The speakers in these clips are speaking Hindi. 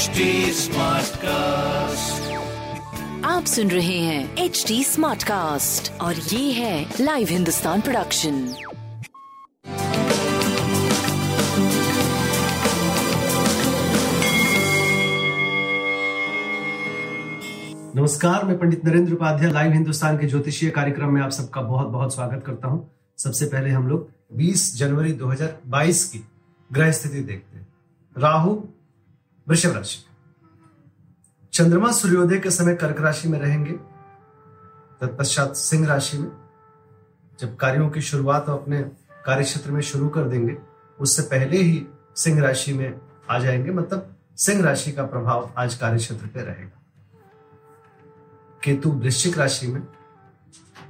HD Smartcast। आप सुन रहे हैं HD Smartcast और ये है लाइव हिंदुस्तान प्रोडक्शन। नमस्कार, मैं पंडित नरेंद्र उपाध्याय लाइव हिंदुस्तान के ज्योतिषीय कार्यक्रम में आप सबका बहुत बहुत स्वागत करता हूं। सबसे पहले हम लोग 20 जनवरी 2022 की ग्रह स्थिति देखते हैं। राहु वृषभ राशि। चंद्रमा सूर्योदय के समय कर्क राशि में रहेंगे, तत्पश्चात सिंह राशि में। जब कार्यों की शुरुआत अपने कार्य क्षेत्र में शुरू कर देंगे उससे पहले ही सिंह राशि में आ जाएंगे, मतलब सिंह राशि का प्रभाव आज कार्य क्षेत्र पर रहेगा। केतु वृश्चिक राशि में,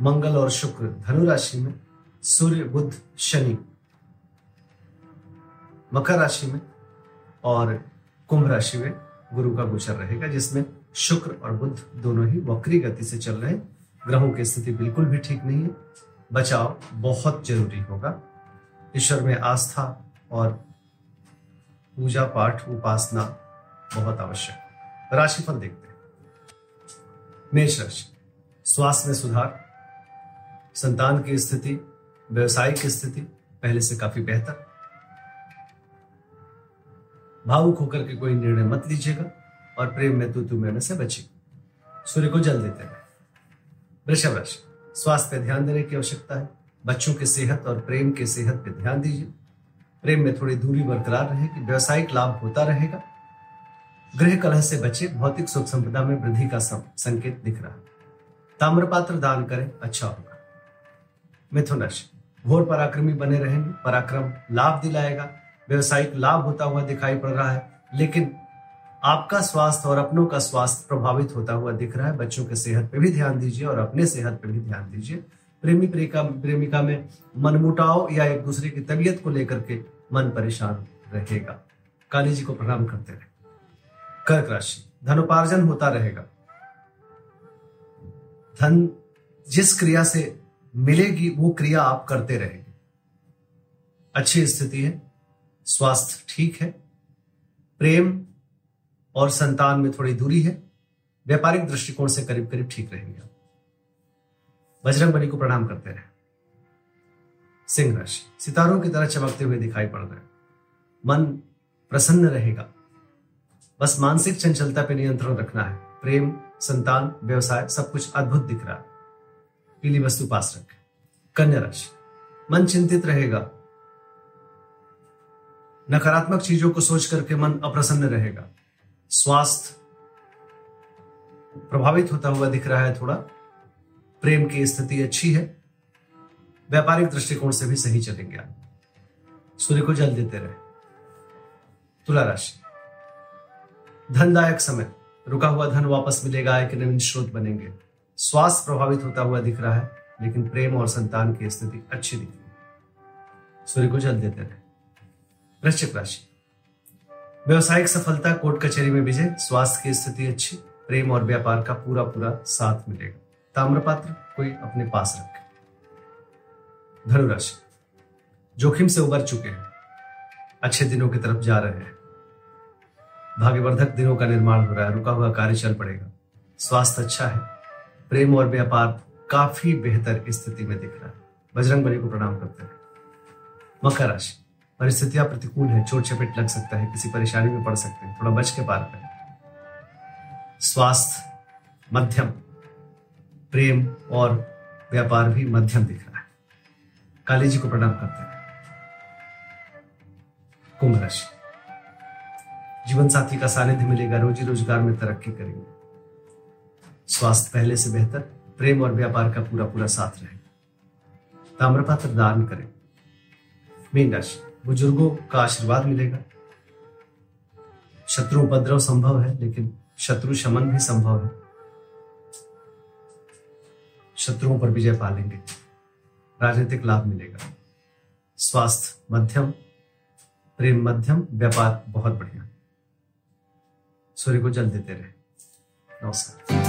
मंगल और शुक्र धनु राशि में, सूर्य बुध शनि मकर राशि में और कुंभ राशि में गुरु का गोचर रहेगा, जिसमें शुक्र और बुध दोनों ही वक्री गति से चल रहे हैं। ग्रहों की स्थिति बिल्कुल भी ठीक नहीं है। बचाव बहुत जरूरी होगा। ईश्वर में आस्था और पूजा पाठ उपासना बहुत आवश्यक। राशिफल देखते हैं। मेष राशि। स्वास्थ्य में सुधार, संतान की स्थिति, व्यवसाय की स्थिति पहले से काफी बेहतर। भावुक होकर के कोई निर्णय मत लीजिएगा और प्रेम में तू मैंने से बचिए। सूर्य को जल देते हैं। वृषभ राशि। स्वास्थ्य पर ध्यान देने की आवश्यकता है। बच्चों की सेहत और प्रेम की सेहत पर ध्यान दीजिए। प्रेम में थोड़ी दूरी बरकरार रहेगी। व्यवसायिक लाभ होता रहेगा। गृह कलह से बचे। भौतिक सुख संपदा में वृद्धि का संकेत दिख रहा है। ताम्रपात्र दान करें, अच्छा होगा। मिथुन राशि। घोर पराक्रमी बने रहेंगे। पराक्रम लाभ दिलाएगा। व्यवसायिक लाभ होता हुआ दिखाई पड़ रहा है, लेकिन आपका स्वास्थ्य और अपनों का स्वास्थ्य प्रभावित होता हुआ दिख रहा है। बच्चों के सेहत पे भी ध्यान दीजिए और अपने सेहत पे भी ध्यान दीजिए। प्रेमी प्रेमिका में मनमुटाव या एक दूसरे की तबीयत को लेकर के मन परेशान रहेगा। काली जी को प्रणाम करते रहे। कर्क राशि। धनोपार्जन होता रहेगा। धन जिस क्रिया से मिलेगी वो क्रिया आप करते रहेंगे। अच्छी स्थिति है। स्वास्थ्य ठीक है। प्रेम और संतान में थोड़ी दूरी है। व्यापारिक दृष्टिकोण से करीब करीब ठीक रहेंगे। बजरंगबली को प्रणाम करते रहे। सिंह राशि। सितारों की तरह चमकते हुए दिखाई पड़ रहे हैं। मन प्रसन्न रहेगा। बस मानसिक चंचलता पर नियंत्रण रखना है। प्रेम, संतान, व्यवसाय सब कुछ अद्भुत दिख रहा है। पीली वस्तु पास रखें। कन्या राशि। मन चिंतित रहेगा। नकारात्मक चीजों को सोच करके मन अप्रसन्न रहेगा। स्वास्थ्य प्रभावित होता हुआ दिख रहा है थोड़ा। प्रेम की स्थिति अच्छी है। व्यापारिक दृष्टिकोण से भी सही चलेंगे आप। सूर्य को जल देते रहे। तुला राशि। धनदायक समय। रुका हुआ धन वापस मिलेगा। आय के नवीन स्रोत बनेंगे। स्वास्थ्य प्रभावित होता हुआ दिख रहा है, लेकिन प्रेम और संतान की स्थिति अच्छी दिख रही है। सूर्य को जल देते रहे। वृश्चिक राशि। व्यवसायिक सफलता, कोर्ट कचहरी में विजय, स्वास्थ्य की स्थिति अच्छी, प्रेम और व्यापार का पूरा साथ मिलेगा। ताम्रपात्र कोई अपने पास रखे। धनु राशि। जोखिम से उबर चुके हैं। अच्छे दिनों की तरफ जा रहे हैं। भाग्यवर्धक दिनों का निर्माण हो रहा है। रुका हुआ कार्य चल पड़ेगा। स्वास्थ्य अच्छा है। प्रेम और व्यापार काफी बेहतर स्थिति में दिख रहा है। बजरंगबली को प्रणाम करते हैं। मकर राशि। परिस्थितियां प्रतिकूल है। चोट चपेट लग सकता है। किसी परेशानी में पड़ सकते हैं। थोड़ा बच के पार करें। स्वास्थ्य मध्यम, प्रेम और व्यापार भी मध्यम दिख रहा है। काली जी को प्रणाम करते हैं। कुंभ राशि। जीवन साथी का सानिध्य मिलेगा। रोजी रोजगार में तरक्की करेंगे। स्वास्थ्य पहले से बेहतर, प्रेम और व्यापार का पूरा साथ रहेगा। ताम्रपात्र दान करें। मीन राशि। बुजुर्गों का आशीर्वाद मिलेगा। शत्रु उपद्रव संभव है, लेकिन शत्रु शमन भी संभव है। शत्रुओं पर विजय पा लेंगे। राजनीतिक लाभ मिलेगा। स्वास्थ्य मध्यम, प्रेम मध्यम, व्यापार बहुत बढ़िया। सूर्य को जल देते रहे। नमस्कार।